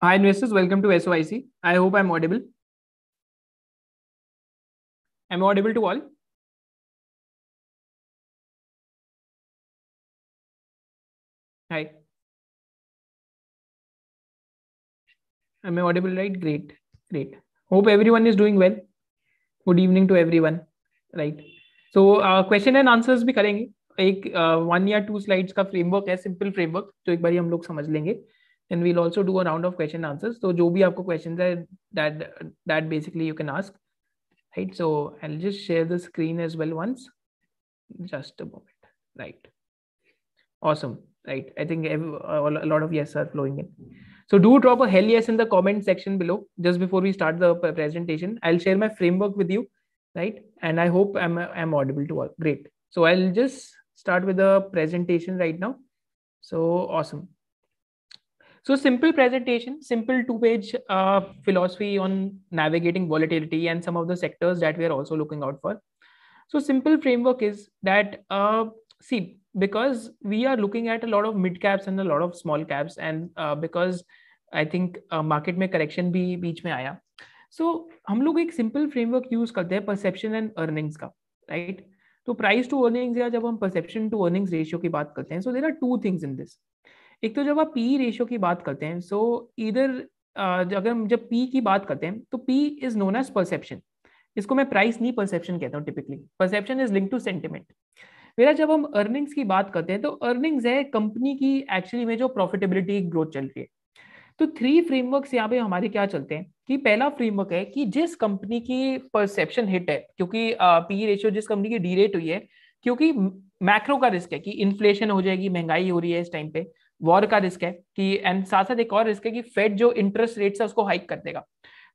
Hi investors, welcome to SOIC. I hope I'm audible. Am I audible to all? Hi. Am I audible, right? Great, great. Hope everyone is doing well. Good evening to everyone. Right. So question and answers भी करेंगे. एक 1 या 2 slides का framework है, simple framework जो एक बार हम लोग समझ लेंगे. And we'll also do a round of question and answers. So, जो भी आपको questions है, that basically you can ask, right? So, I'll just share the screen as well once. Just a moment, right? Awesome, right? I think a lot of yes are flowing in. So, do drop a hell yes in the comment section below just before we start the presentation. I'll share my framework with you, right? And I hope I'm audible to all. Great. So, I'll just start with the presentation right now. So, awesome. So simple presentation, simple 2-page philosophy on navigating volatility and some of the sectors that we are also looking out for. So simple framework is that, see, because we are looking at a lot of mid caps and a lot of small caps, and because I think market में correction भी बीच में आया, so हम लोग एक simple framework use करते हैं perception and earnings का, right? तो price to earnings या जब हम perception to earnings ratio की बात करते हैं, so there are 2 things in this. एक तो जब आप पी रेशियो की बात करते हैं, सो इधर अगर हम जब पी की बात करते हैं तो P is known as perception. इसको मैं प्राइस नहीं परसेप्शन कहता हूँ typically. Perception is link to sentiment. मेरा जब हम अर्निंग्स की बात करते हैं तो अर्निंग्स है कंपनी की एक्चुअली में जो प्रॉफिटेबिलिटी ग्रोथ चल रही है. तो 3 फ्रेमवर्क यहाँ पे हमारे क्या चलते हैं कि पहला फ्रेमवर्क है कि जिस कंपनी की परसेप्शन हिट है क्योंकि पी रेशियो जिस कंपनी की डी रेट हुई है क्योंकि मैक्रो का रिस्क है कि इन्फ्लेशन हो जाएगी, महंगाई हो रही है इस टाइम पे, वॉर का रिस्क है कि, एंड साथ साथ एक और रिस्क है कि फेड जो इंटरेस्ट रेट्स है उसको हाइक कर देगा.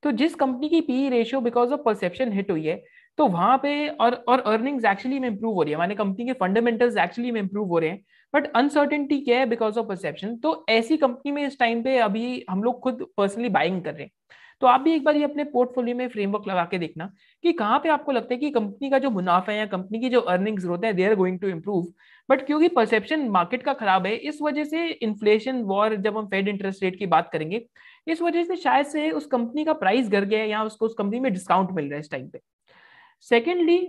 तो जिस कंपनी की PE ratio because of perception hit हुई है तो वहां पे और अर्निंग्स एक्चुअली में इंप्रूव हो रही है, माने कंपनी के फंडामेंटल्स एक्चुअली में इंप्रूव हो रहे हैं, बट अनसर्टेनिटी क्या है बिकॉज ऑफ परसेप्शन. तो ऐसी कंपनी में इस टाइम पे अभी हम लोग खुद पर्सनली बाइंग कर रहे हैं. तो आप भी एक बार ये अपने पोर्टफोलियो में फ्रेमवर्क लगा के देखना कि कहाँ पे आपको लगता है कि कंपनी का जो मुनाफा है या कंपनी की जो अर्निंग्स ग्रोथ है they are going to improve, but क्योंकि परसेप्शन मार्केट का खराब है इस वजह से इन्फ्लेशन, वॉर, जब हम फेड इंटरेस्ट रेट की बात करेंगे इस वजह से शायद से उस कंपनी का प्राइस गिर गया या उसको उस कंपनी में डिस्काउंट मिल रहा है इस टाइम पे. सेकेंडली,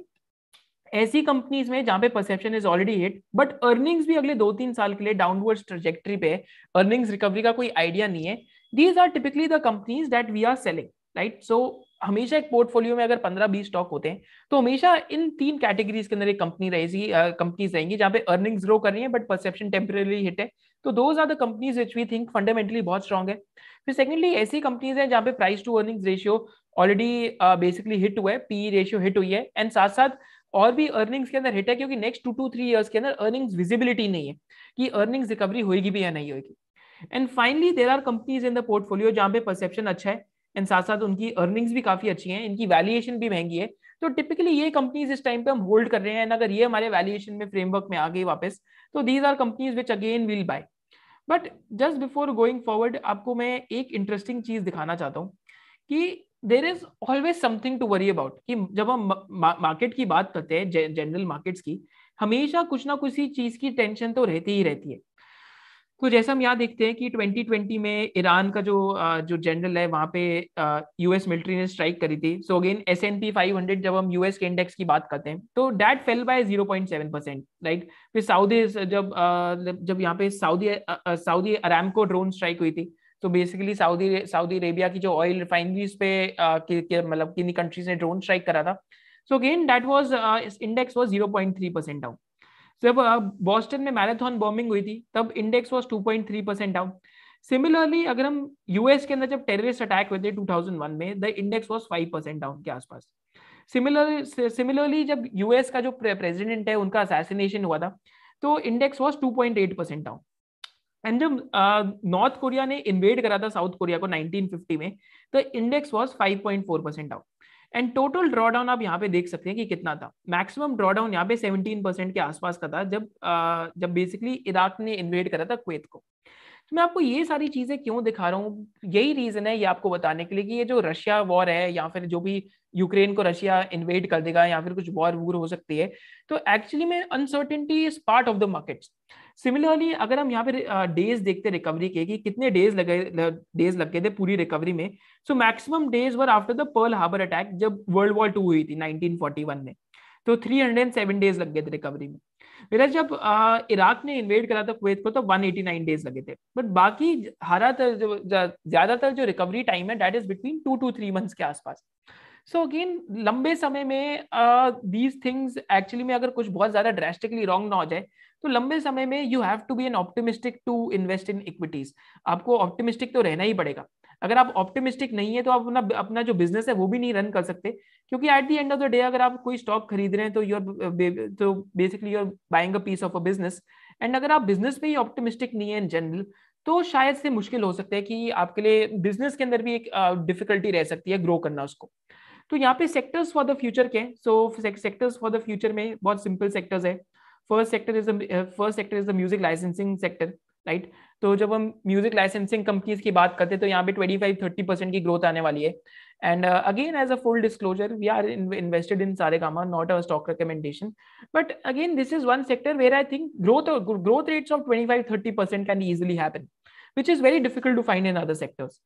ऐसी कंपनीज में जहां पे perception is already hit but earnings भी अगले 2-3 साल के लिए डाउनवर्ड्स ट्रजेक्टरी पे, अर्निंग्स रिकवरी का कोई आइडिया नहीं है, these are typically the companies that we are selling, right? So हमेशा एक पोर्टफोलियो में अगर 15-20 स्टॉक होते हैं तो हमेशा इन 3 कैटेगरीज के अंदर एक कंपनी रहेगी, कंपनीज रहेंगी जहां पे अर्निंग्स ग्रो कर रही है बट परसेप्शन टेम्परेरी हिट है. तो those are the companies which we think fundamentally बहुत स्ट्रांग है. फिर सेकेंडली, ऐसी कंपनीज हैं जहाँ पे price to earnings ratio already basically hit हुआ है, पीई रेशियो हिट हुई है, एंड साथ साथ और भी अर्निंग्स के अंदर हिट है क्योंकि नेक्स्ट 2-3 इयर्स के अंदर अर्निंग्स विजिबिलिटी नहीं है कि अर्निंग्स रिकवरी होगी भी या नहीं होगी. And finally, there are companies in the portfolio जहां पे परसेप्शन अच्छा है एंड साथ साथ उनकी अर्निंग्स भी काफी अच्छी हैं, इनकी वैल्यूएशन भी महंगी है. तो टिपिकली ये कंपनीज इस टाइम पे हम होल्ड कर रहे हैं, अगर ये हमारे वैल्यूएशन में फ्रेमवर्क में आ गई वापस तो these are companies which again will buy. But just before going forward आपको मैं एक इंटरेस्टिंग चीज दिखाना चाहता हूँ कि there is always something to worry about. कि जब हम मार्केट की बात करते हैं, जनरल मार्केट्स की, हमेशा कुछ ना कुछ चीज की टेंशन तो रहती ही रहती है. तो जैसे हम यहाँ देखते हैं कि 2020 में ईरान का जो जनरल है वहाँ पे यूएस मिलिट्री ने स्ट्राइक करी थी. सो अगेन S&P 500 जब हम यूएस के इंडेक्स की बात करते हैं तो डैट फेल बाय 0.7%, राइट? फिर सऊदी, जब यहाँ पे सऊदी अरामको ड्रोन स्ट्राइक हुई थी तो बेसिकली सऊदी अरेबिया की जो ऑयल रिफाइनरीज पे मतलब किन्हीं कंट्रीज ने ड्रोन स्ट्राइक करा था. So again that was index was 0.3% down. जब बॉस्टन में मैराथन बॉम्बिंग हुई थी तब इंडेक्स वाज 2.3% डाउन. सिमिलरली अगर हम यूएस के अंदर जब टेररिस्ट अटैक हुए थे 2001 में द इंडेक्स वाज 5% डाउन के आसपास. सिमिलरली जब यूएस का जो प्रेसिडेंट है उनका असैसिनेशन हुआ था तो इंडेक्स वाज 2.8% डाउन. एंड जब नॉर्थ कोरिया ने इन्वेड करा था साउथ कोरिया को 1950 में तो index was 5.4% down. And total drawdown आप यहाँ पे देख सकते हैं कि कितना था. मैक्सिमम ड्रॉडाउन यहाँ पे 17% के आसपास का था जब बेसिकली इराक ने इन्वेड करा था कुवैत को. तो मैं आपको ये सारी चीजें क्यों दिखा रहा हूँ, यही रीजन है ये आपको बताने के लिए कि ये जो रशिया वॉर है या फिर जो भी यूक्रेन को रशिया इन्वेड कर देगा या फिर कुछ वॉर हो सकती है, तो एक्चुअली में uncertainty is part of the markets. Similarly अगर हम यहाँ पे डेज देखते रिकवरी के कि कितने डेज लग गए थे पूरी रिकवरी में, so maximum days were after the Pearl Harbor attack जब वर्ल्ड वॉर 2 हुई थी 1941 में, तो 307 डेज लग गए थे रिकवरी में। मेरा जब इराक ने इन्वेड करा था कुवैत को तो 189 डेज लगे थे, बट बाकी ज्यादातर जो रिकवरी टाइम है that is between 2 to 3 months के आसपास। सो अगेन लंबे समय में दीज थिंग्स एक्चुअली में अगर कुछ बहुत ज्यादा ड्रेस्टिकली रॉन्ग ना हो जाए तो लंबे समय में you have to be an optimistic to invest in equities, आपको ऑप्टिमिस्टिक तो रहना ही पड़ेगा। अगर आप ऑप्टिमिस्टिक नहीं है तो आप अपना जो बिजनेस है वो भी नहीं रन कर सकते, क्योंकि at the end of the day अगर आप कोई स्टॉक खरीद रहे हैं तो basically you are buying a piece of a business, and अगर आप बिजनेस पे ही ऑप्टिमिस्टिक नहीं है इन जनरल तो शायद से मुश्किल हो सकता है कि आपके लिए बिजनेस के अंदर भी एक डिफिकल्टी रह सकती है ग्रो करना उसको। तो यहाँ पे सेक्टर्स फॉर द फ्यूचर के, so sectors for the future में बहुत सिंपल सेक्टर्स है। First sector is the music licensing sector, right. तो जब हम म्यूजिक लाइसेंसिंग कंपनीज की बात करते हैं तो यहाँ पे 25-30% की ग्रोथ आने वाली है। And again as a full disclosure we are invested in Saregama, not our stock recommendation, but again this is one sector where I think growth rates of 25-30% can easily happen, which is very difficult to find in other sectors.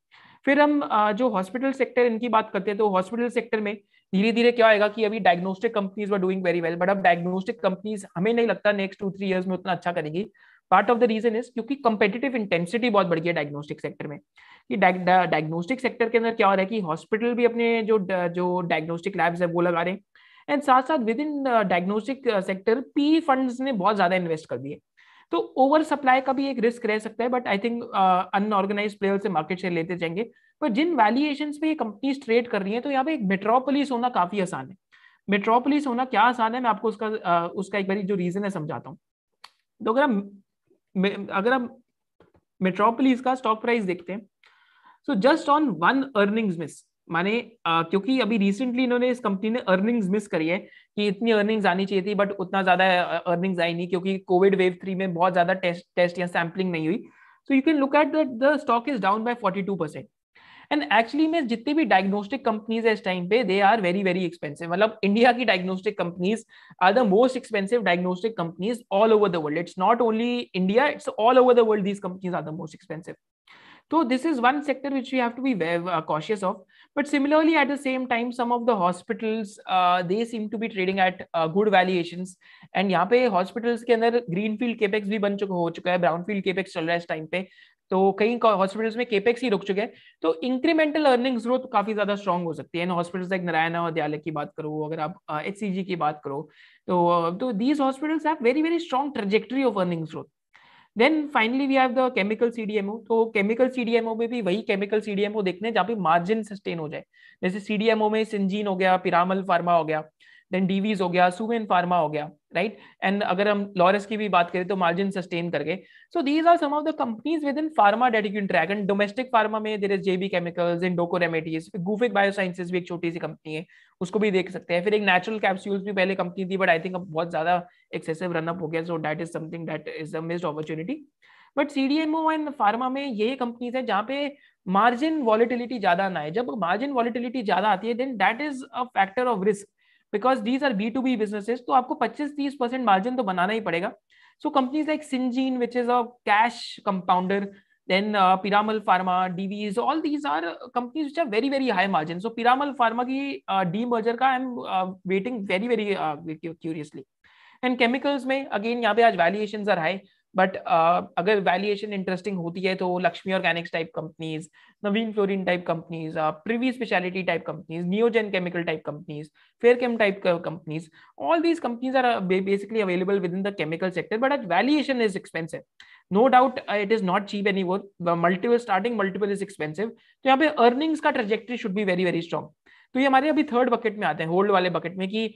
फिर हम जो hospital sector इनकी बात करते हैं तो hospital sector में धीरे धीरे क्या होगा कि अभी diagnostic companies were doing very well, but अब डायग्नोस्टिक कंपनीज हमें नहीं लगता नेक्स्ट 2-3 ईयर्स में उतना अच्छा करेंगी। Part of the reason is क्योंकि कंपेटिटिव इंटेंसिटी बहुत बढ़ गई है डायग्नोस्टिक सेक्टर में। कि डायग्नोस्टिक सेक्टर के अंदर क्या हो रहा है कि हॉस्पिटल भी अपने जो डायग्नोस्टिक लैब्स है वो लगा रहे हैं, एंड साथ साथ with in diagnostic sector P funds ने बहुत ज्यादा इन्वेस्ट कर दिए, तो ओवर सप्लाई का भी एक रिस्क रह सकता है। But I think unorganised players से मार्केट शेयर लेते जाएंगे, पर जिन वैल्यूएशंस पे ये कंपनीज ट्रेड कर रही हैं तो यहाँ पे एक मेट्रोपोलिस होना काफी आसान है। मेट्रोपोलिस होना क्या आसान है, मैं आपको उसका एक बार जो रीजन है समझाता हूँ। तो अगर हम मेट्रोपोलिस का स्टॉक प्राइस देखते हैं, so just on one earnings miss, माने क्योंकि अभी रिसेंटली इन्होंने इस कंपनी ने अर्निंग्स मिस करी है कि इतनी अर्निंग्स आनी चाहिए थी बट उतना ज्यादा अर्निंग्स आई नहीं, क्योंकि कोविड वेव 3 में बहुत ज्यादा टेस्ट या सैम्पलिंग नहीं हुई। So you can look at the stock is down by 42%। And actually में जितनी भी डायग्नोस्टिक कंपनीज है इस टाइम पे they are very very expensive, मतलब इंडिया की diagnostic companies are the most expensive diagnostic companies all over the world. It's not only India, it's all over the world these companies are the most expensive. So this is one sector which we have to be very cautious of. But similarly, at the same time, some of the hospitals they seem to be trading at good valuations. And यहाँ पे hospitals के अंदर greenfield capex भी बन चुका हो चुका है, brownfield capex चल रहा है इस time पे, तो कई hospitals में capex ही रुक चुके हैं, तो incremental earnings growth काफी ज्यादा strong हो सकती है। And hospitals like नारायण और दयालय की बात करो, अगर आप HCG की बात करो, तो these hospitals have very very strong trajectory of earnings growth. Then finally we have the chemical CDMO. तो chemical CDMO में भी वही chemical CDMO देखते हैं जहाँ पे margin sustain हो जाए। जैसे CDMO में Syngene हो गया, Piramal Pharma हो गया, then DVs हो गया, Suven Pharma हो गया, right? And अगर हम Lorius की भी बात करें तो margin sustain करके। So these are some of the companies within pharma that you can track. And domestic pharma में there is JB Chemicals, Indoco Remedies, Gufic Biosciences भी एक छोटी सी कंपनी है, उसको भी देख सकते हैं। फिर एक natural capsules भी पहले कंपनी थी बट आई थिंक अब बहुत ज्यादा एक्सेसिव रन अप हो गया, so that is something that is a missed opportunity. But CDMO and pharma में ये कंपनीज है जहाँ पे मार्जिन वॉलिटिलिटी ज्यादा ना है। जब मार्जिन वॉलिटिलिटी ज्यादा आती है then that is a factor of risk, because these are B2B businesses, तो आपको 25-30% मार्जिन तो बनाना ही पड़ेगा। So companies like Syngene which is a cash compounder, then Piramal Pharma, DVs, all these are companies which are very very high margin. So Piramal Pharma की demerger का I'm waiting very very curiously. And chemicals में again यहाँ पे आज valuations are high, but अगर valuation interesting होती है तो Laksmi Organics type companies, Navin Fluorine type companies, Privi Speciality type companies, Neogen Chemical type companies, Faircheme type companies, all these companies are basically available within the chemical sector, but at valuation is expensive. No doubt it is not cheap anymore. The starting multiple is expensive. तो यहाँ पे earnings का trajectory should be very very strong. तो ये हमारे अभी third bucket में आते हैं, होल्ड वाले बकेट में, कि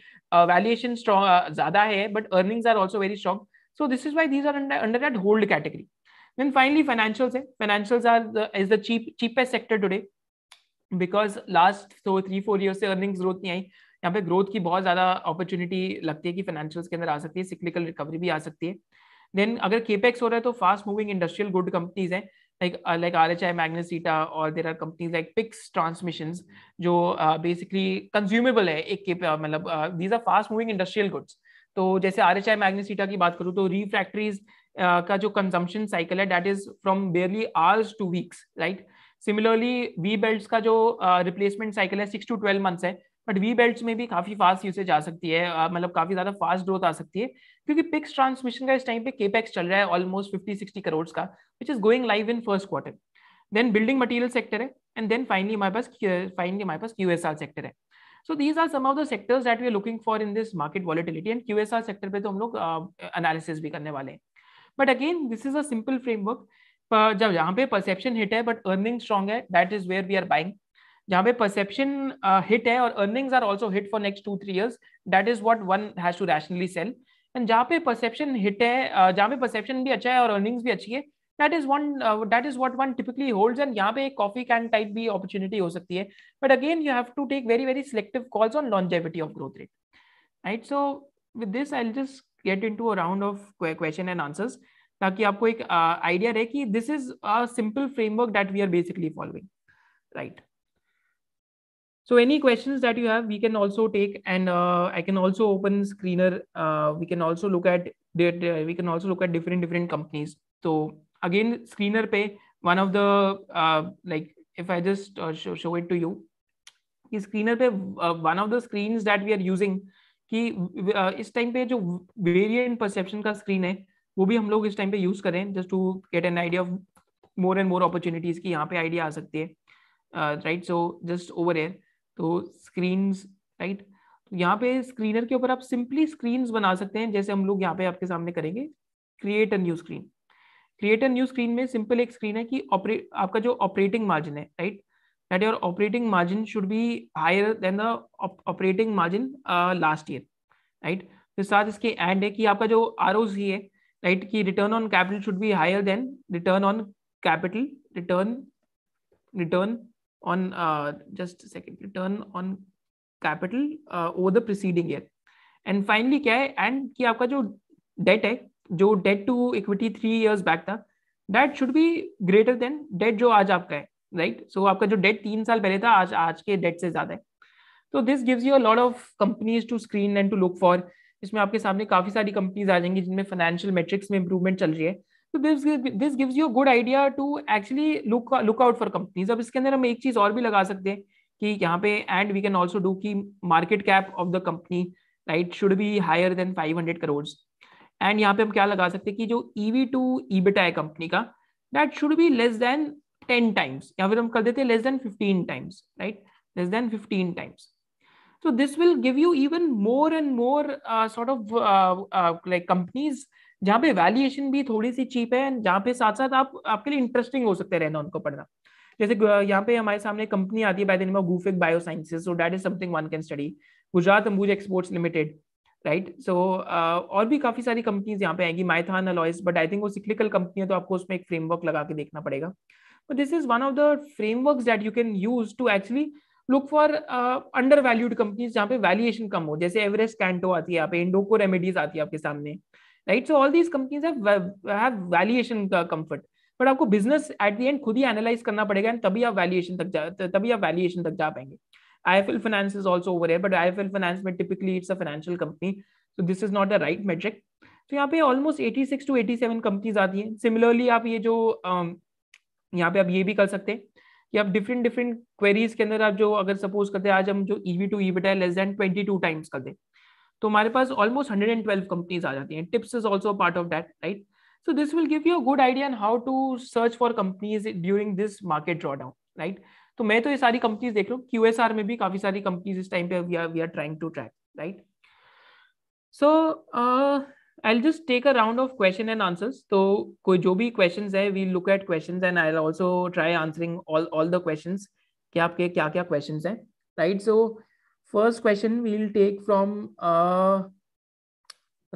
valuation strong ज्यादा है but earnings are also very strong. So this is why these are under that hold category. Then finally financials है. Financials is the cheapest sector today because last 3-4 years से earnings growth नहीं आई। यहाँ पे growth की बहुत ज्यादा opportunity लगती है कि financials के अंदर आ सकती है, cyclical recovery भी आ सकती है। देन अगर केपेक्स हो रहा है तो fast moving industrial good companies हैं लाइक RHI मैग्नेसिटा, और there are companies like PIX transmissions जो बेसिकली कंज्यूमेबल है, एक मतलब these are fast moving industrial goods. तो जैसे RHI मैग्नेसिटा की बात करूँ तो रिफ्रैक्ट्रीज का जो कंजम्पशन साइकिल है that is from barely hours to weeks right. Similarly V belt का जो रिप्लेसमेंट साइकिल है 6 to 12 मंथ्स है, बट वी बेल्ट्स में भी काफी फास्ट यूसेज आ सकती है, मतलब काफी ज्यादा फास्ट ग्रोथ आ सकती है क्योंकि पिक्स ट्रांसमिशन का इस टाइम पे केपेक्स चल रहा है ऑलमोस्ट 50-60 करोड़ का which is going live in first quarter. Then building material sector है एंड देन फाइनली हमारे पास QSR सेक्टर है। So these are some of the sectors that we are looking for in this market volatility and QSR sector पे तो हम लोग analysis भी करने वाले हैं। But again this is a simple framework, जब यहाँ पे परसेप्शन हिट है बट अर्निंग स्ट्रॉन्ग है that is where we are buying. जहाँ पे परसेप्शन हिट है और earnings are also hit for next 2-3 years that is what one has to rationally sell. And जहाँ पे परसेप्शन हिट है, जहाँ पे परसेप्शन भी अच्छा है और अर्निंग्स भी अच्छी है that is what one typically holds. And यहाँ पे एक कॉफी कैन टाइप भी अपॉर्चुनिटी हो सकती है, but again you have to take very very selective calls on longevity of growth rate right. So with this I will just get into a round of question and answers ताकि आपको एक idea रहे कि this is a simple framework that we are basically following right. So any questions that you have, we can also take, and I can also open screener. We can also look at different companies. So again, screener pe one of the like if I just show it to you, is screener pe one of the screens that we are using. कि इस time पे जो variant perception का screen है, वो भी हम लोग इस time पे use करें just to get an idea of more and more opportunities कि यहाँ पे idea आ सकती है, right? So just over here. तो स्क्रीन्स राइट यहाँ पे स्क्रीनर के ऊपर आप सिंपली स्क्रीन्स बना सकते हैं जैसे हम लोग यहाँ पे आपके सामने करेंगे। Create a new screen, create a new screen में सिंपल एक स्क्रीन है कि आपका जो ऑपरेटिंग मार्जिन है right, that your operating margin should be higher than the operating margin last year right. फिर साथ इसके एंड है कि आपका जो ROCE है राइट कि return on capital should be higher than return on capital return on just a second return on capital over the preceding year. And finally क्या है and कि आपका जो debt है जो debt to equity 3 years back था that should be greater than debt जो आज आपका है right। so आपका जो debt 3 साल पहले था आज के debt से ज्यादा है। तो this gives you a lot of companies to screen and to look for। इसमें आपके सामने काफी सारी companies आ जाएंगी जिनमें financial metrics में improvement चल रही है। तो this gives you a good idea to actually look out for companies। अब इसके अंदर हम एक चीज और भी लगा सकते हैं कि यहाँ पे and we can also do कि market cap of the company right should be higher than 500 crores। and यहाँ पे हम क्या लगा सकते हैं कि जो EV to EBITDA है कंपनी का that should be less than 10 times या फिर हम कर देते हैं less than 15 times right, less than 15 times। so this will give you even more and more sort of like companies जहाँ पे वैल्यूएशन भी थोड़ी सी चीप है एंड जहाँ पे साथ साथ आपके लिए इंटरेस्टिंग हो सकते रहना उनको पढ़ना। जैसे यहाँ पे हमारे सामने कंपनी आती है by the name of Gufic biosciences, so that is something one can study. Gujarat Ambuja exports limited right. So और भी काफी सारी कंपनीज यहाँ पे आएगी। Maithan alloys, but I think वो सिक्लिकल कंपनी है तो आपको उसमें एक फ्रेमवर्क लगा के देखना पड़ेगा। तो this is one of the frameworks that you can use to actually look for under valued companies जहाँ पे वैल्यूएशन कम हो। जैसे एवरेस्ट कैंटो आती है यहाँ पे, इंडोको रेमेडीज आती है आपके सामने right. So all these companies have valuation comfort, but आपको बिजनेस एट द एंड खुद ही एनालाइज करना पड़ेगा एंड तभी आप वैल्यूएशन तक जा पाएंगे। IFL Finance is also over here, but IFL Finance में typically it's a financial company, so this is not the right metric। तो यहाँ पे ऑलमोस्ट 86 to 87 कंपनीज आती हैं। सिमिलरली आप ये जो यहाँ पे आप ये भी कर सकते हैं कि आप डिफरेंट क्वेरीज के अंदर आप जो अगर सपोज करते हैं आज हम जो EV to EBITDA less than 22 times कर दें तो हमारे पास ऑलमोस्ट 112 कंपनीज आ जाती हैं। Tips is also part of that right. So this will give you a good idea on how to search for companies during this market drawdown right. तो मैं तो ये सारी कंपनीज देख रहा हूँ। QSR में भी काफी सारी कंपनीज इस टाइम पे we are trying to track right. So I will just take a round of question and answers. तो कोई जो भी क्वेश्चन है we look at question and I will also try answering all the question कि आपके क्या क्या question है right. So first question we will take from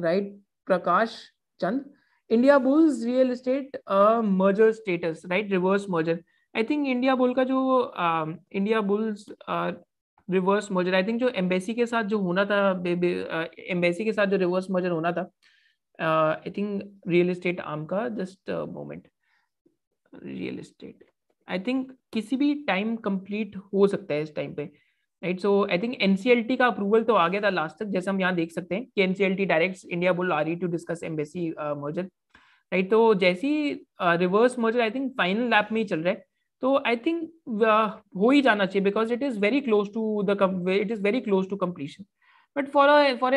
right Prakash Chand, India Bulls real estate merger status right, reverse merger। I think India Bulls reverse merger, I think जो embassy के साथ जो होना था embassy के साथ जो reverse merger होना था I think real estate arm का just a moment, real estate I think किसी भी time complete हो सकता है इस time पे right. So I think NCLT का अप्रूवल तो आ गया था लास्ट तक, जैसे हम यहाँ देख सकते हैं कि NCLT directs India Bull RE to discuss embassy merger right. तो जैसी reverse merger I think final lap में ही चल रहा है, तो आई थिंक हो ही जाना चाहिए because it is very close to completion. But for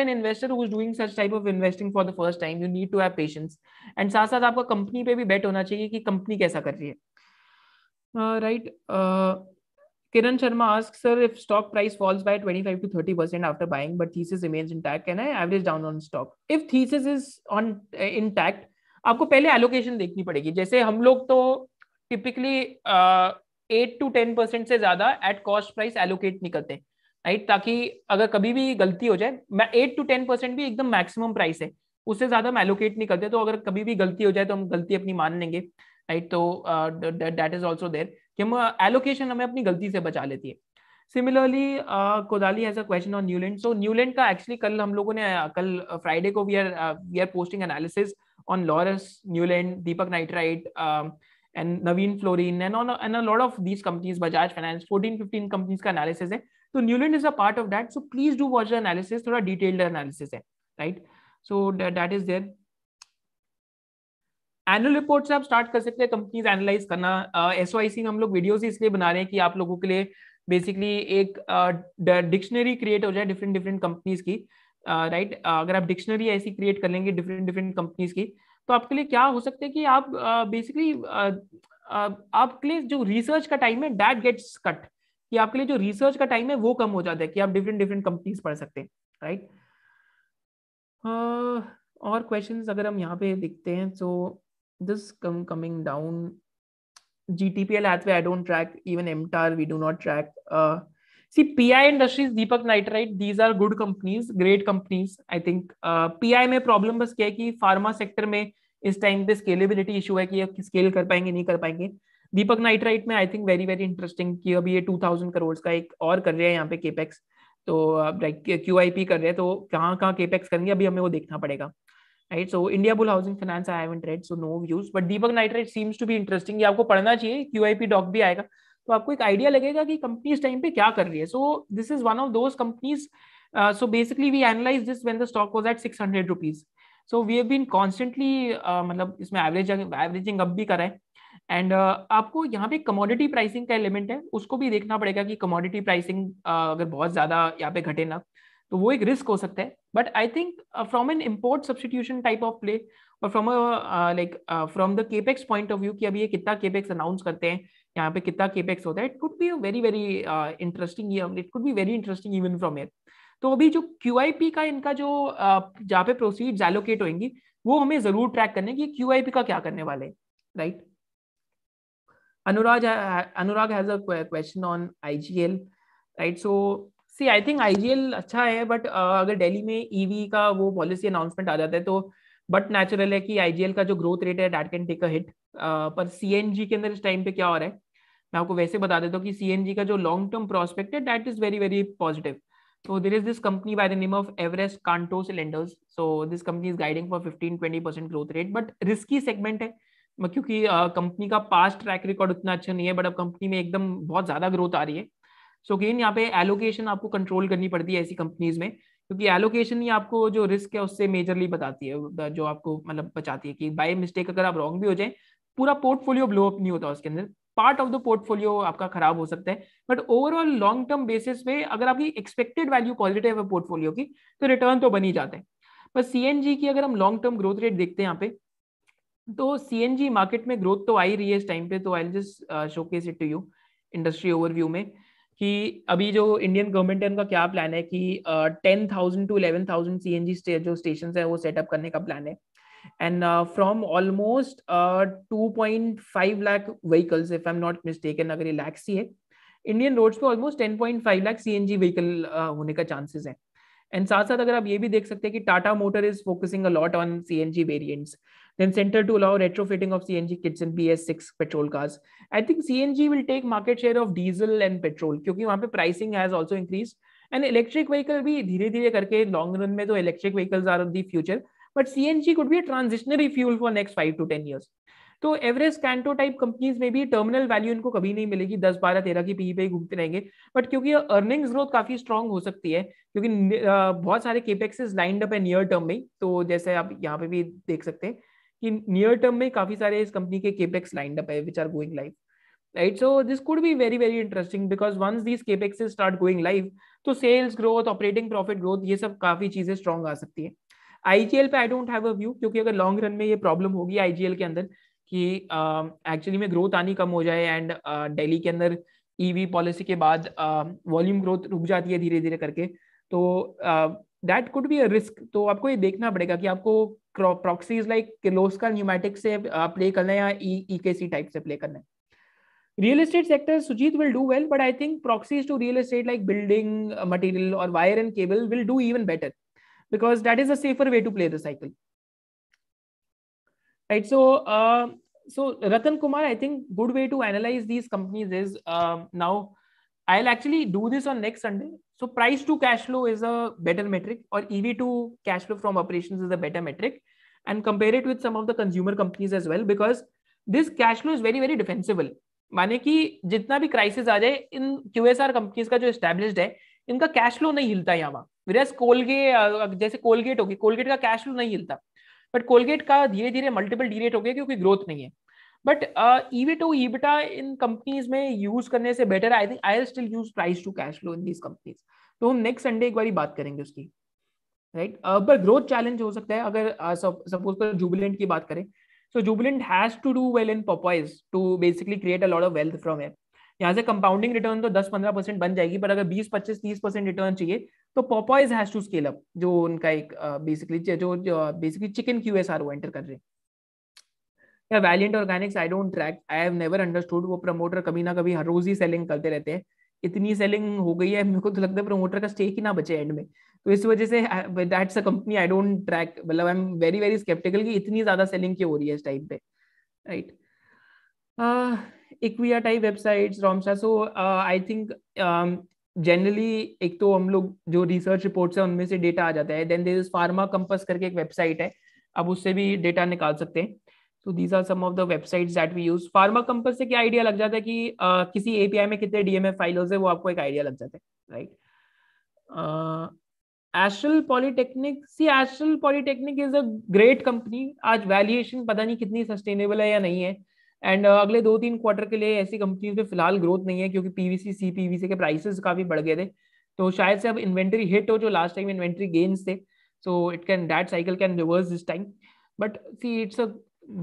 an investor who is doing such type of investing for the first time, you need to have patience. And साथ साथ आपका कंपनी पे भी बेट होना चाहिए कि कंपनी कैसा कर रही है, right. Kiran Sharma asks, sir, if stock price falls by 25 to 30% after buying, but thesis remains intact, can I average down on stock? If thesis is on intact, आपको पहले allocation देखनी पड़ेगी। जैसे हम लोग तो typically 8 to 10% से ज्यादा at cost price allocate नहीं करते, राइट, ताकि अगर कभी भी गलती हो जाए। मैं 8 to 10% भी एकदम मैक्सिमम प्राइस है, उससे ज्यादा हम एलोकेट नहीं करते, तो अगर कभी भी गलती हो जाए तो हम गलती अपनी मान लेंगे, राइट। तो दैट इज आल्सो देयर कि हम एलोकेशन हमें अपनी गलती से बचा लेती है। Similarly Kodali has a question on Newland. So Newland का एक्चुअली कल हम लोगों ने कल फ्राइडे को we are posting analysis on Laurus, Newland, Deepak nitrite and Navin Fluorine and a lot of these companies, Bajaj Finance, 14-15 companies का analysis है। तो Newland is a part of that, so please do watch the analysis, थोड़ा detailed analysis है, right? So that is there. Annual reports आप start कर सकते हैं companies analyze करना। SOIC हम लोग videos इसलिए बना रहे हैं कि आप लोगों के लिए basically एक dictionary create हो जाए different companies की, right? अगर आप dictionary ऐसी create कर लेंगे different companies की, तो आपके लिए क्या हो सकता है कि आप बेसिकली आपके लिए जो रिसर्च का टाइम है दैट गेट्स कट, कि आपके लिए जो रिसर्च का टाइम है वो कम हो जाता है कि आप डिफरेंट कंपनीज पढ़ सकते हैं, राइट। और क्वेश्चंस अगर हम यहाँ पे देखते हैं, so this coming down GTPL Hathway, I don't track, even MTAR we do not track. See, PI Industries, Deepak Nitrite, these are good companies, great companies. I think PI में problem बस क्या है कि फार्मा सेक्टर में इस time पे scalability issue है कि आप स्केल कर पाएंगे नहीं कर पाएंगे। दीपक नाइट्राइट में I think very very interesting कि अभी ये 2000 करोड़ का एक और कर रहे हैं यहाँ पे केपेक्स, तो लाइक QIP कर रहे हैं, तो कहाँ कहाँ केपेक्स करेंगे अभी हमें वो देखना पड़ेगा, right. So India bull housing finance I haven't read, so no views, but Deepak nitrite seems to be interesting, ये आपको पढ़ना चाहिए। QIP डॉक भी आएगा तो आपको एक आइडिया लगेगा कि कंपनी इस टाइम पे क्या कर रही है। So this is one of those companies. So basically we analyse this when the stock was at 600 rupees, so we have been constantly मतलब इसमें एवरेजिंग अप भी करा है। एंड आपको यहाँ पे कमोडिटी प्राइसिंग का एलिमेंट है, उसको भी देखना पड़ेगा कि कमोडिटी प्राइसिंग अगर बहुत ज्यादा यहाँ पे घटे ना तो वो एक रिस्क हो सकता है। But I think from an import substitution type of play और from the capex point of view कि अभी ये कितना केपेक्स अनाउंस करते हैं, यहाँ पे कितना केपेक्स होता है, it could be very interesting even from here. तो अभी जो QIP का इनका जो जहाँ पे प्रोसीड्स एलोकेट होंगी वो हमें जरूर ट्रैक करने की QIP का क्या करने वाले, right. Anurag has a question on IGL, right. So see I think IGL अच्छा है, बट अगर दिल्ली में EV का वो पॉलिसी अनाउंसमेंट आ जाता है तो बट नेचुरल है कि IGL का जो ग्रोथ रेट है that can take a hit. पर CNG के अंदर इस टाइम पे क्या हो रहा है मैं आपको वैसे बता देता हूँ कि CNG का जो लॉन्ग टर्म प्रोस्पेक्ट है that is very very positive. So there is this company by the name of Everest Kanto cylinders, so this company is guiding for 15-20% growth rate, but risky segment है क्योंकि company का past track record उतना अच्छा नहीं है, but अब company में एकदम बहुत ज्यादा ग्रोथ आ रही है। सो अगेन यहाँ पे एलोकेशन आपको कंट्रोल करनी पड़ती है ऐसी कंपनीज में, क्योंकि एलोकेशन ही आपको जो रिस्क है उससे मेजरली बताती है, जो आपको मतलब बचाती है कि बाय मिस्टेक अगर आप रॉन्ग भी हो जाए पूरा पोर्टफोलियो ब्लो अप नहीं होता, उसके अंदर पार्ट ऑफ द पोर्टफोलियो आपका खराब हो सकता है, but overall long term basis पे अगर आपकी एक्सपेक्टेड वैल्यू पॉजिटिव है पोर्टफोलियो की तो रिटर्न तो बन ही जाता है। पर CNG की अगर हम लॉन्ग टर्म ग्रोथ रेट देखते हैं यहाँ पे, तो CNG मार्केट में ग्रोथ तो आ ही रही है इस टाइम पे, तो I will just showcase it to you industry overview में कि अभी जो इंडियन गवर्नमेंट है उनका क्या प्लान है कि 10,000 to 11,000 CNG जो स्टेशन है वो सेटअप करने का प्लान है। And from almost 2.5 lakh vehicles, if I am not mistaken, अगर ये लैक्स ही है, इंडियन रोड्स पे ऑलमोस्ट 10.5 लाख CNG व्हीकल होने का चांसेस है। एंड साथ साथ अगर आप ये भी देख सकते हैं कि Tata motor is focusing a lot on CNG variants, then center to allow retrofitting of CNG kits in BS6 petrol cars. I think CNG will take market share of diesel and petrol क्योंकि वहाँ पे pricing has also increased and electric vehicle भी धीरे धीरे करके long run में तो electric vehicles are the future, but CNG could be a transitionary fuel for next 5 to 10 years. तो Everest Kanto type companies में भी terminal value इनको कभी नहीं मिलेगी, 10, 12, 13 की PE पे ही घूमते रहेंगे, but क्योंकि earnings growth काफी strong हो सकती है क्योंकि बहुत सारे capex lined up है near term में, तो जैसे आप यहाँ पे भी देख सकते हैं कि नियर टर्म में काफी सारे इस कंपनी के केपेक्स लाइंड अप है which are going live, right. So this could be very very interesting because once these capex start going live तो sales growth, operating profit growth, ये सब काफी चीजें स्ट्रॉन्ग आ सकती है. आईजीएल पे I don't have a view क्योंकि अगर लॉन्ग रन में ये प्रॉब्लम होगी आईजीएल के अंदर कि एक्चुअली में ग्रोथ आनी कम हो जाए एंड दिल्ली के अंदर ईवी पॉलिसी के बाद वॉल्यूम ग्रोथ रुक जाती है धीरे धीरे करके, तो that could be a risk. तो आपको ये देखना पड़ेगा कि आपको प्रॉक्सीज लाइक किलोस्कर न्यूमैटिक्स से प्ले करना है या ईकेसी टाइप से प्ले करना है. Real estate sector Sujit will do well but I think proxies to real estate like building material और wire and cable will do even better because that is a safer way to play the cycle, right. So so Ratan Kumar, I think good way to analyze these companies is now I'll actually do this on next Sunday. So price to cash flow is a better metric or EV to cash flow from operations is a better metric and compare it with some of the consumer companies as well because this cash flow is very very defensible. माने कि जितना भी crisis आ जाए इन QSR companies का जो established है इनका cash flow नहीं हिलता यहाँ वहाँ. कोलगेट जैसे कोलगेट होगी, कोलगेट का कैश फ्लो नहीं हिलता बट कोलगेट का धीरे धीरे मल्टीपल डीरेट हो गया क्योंकि ग्रोथ नहीं है. बट ईवी टू ईबिटा इन कंपनीज में यूज करने से better I think I will still use price to cash flow in these companies. तो हम नेक्स्ट संडे एक बार बात करेंगे उसकी, राइट. पर ग्रोथ चैलेंज हो सकता है अगर सपोज जुबिलेंट की बात करें so Jubilant has to do well in Popeyes to basically create a lot of wealth from it. यहाँ से कंपाउंडिंग रिटर्न तो 10-15% बन जाएगी पर अगर 20-25-30% रिटर्न चाहिए तो Popeyes has to scale up जो उनका एक बेसिकली जो बेसिकली चिकन क्यूएसआर वो एंटर कर रहे हैं या Valiant Organics. I don't track, I have never understood. वो प्रमोटर कभी ना कभी हर रोज ही सेलिंग करते रहते हैं, इतनी सेलिंग हो गई है मेरे को तो लगता है प्रमोटर का स्टेक ही ना बचे एंड में. तो इस वजह से that's a company I don't track, मतलब I am very very sceptical कि इतनी ज्यादा सेलिंग क्यों हो रही है इस टाइम पे, राइट. इक्विया टाइप वेबसाइट्स रॉमसा. सो आई थिंक जनरली एक तो हम लोग जो रिसर्च रिपोर्ट्स है उनमें से डेटा आ जाता है, then there is pharma compass करके एक वेबसाइट है, अब उससे भी डेटा निकाल सकते हैं. So these are some of the websites that we use. Pharma compass से क्या आइडिया लग जाता है कि किसी एपीआई में कितने डीएमएफ फाइल्स है वो आपको एक आइडिया लग जाता है, right. Astral polytechnic, see Astral polytechnic is a great company. आज वैल्यूएशन पता नहीं कितनी सस्टेनेबल है या नहीं है एंड अगले 2-3 क्वार्टर के लिए ऐसी कंपनीज में फिलहाल ग्रोथ नहीं है क्योंकि पीवीसी सी पीवीसी के प्राइसेस काफी बढ़ गए थे तो शायद से अब इन्वेंट्री हिट हो जो लास्ट टाइम इन्वेंट्री गेन्स थे. So it can, that cycle can reverse this time but see it's a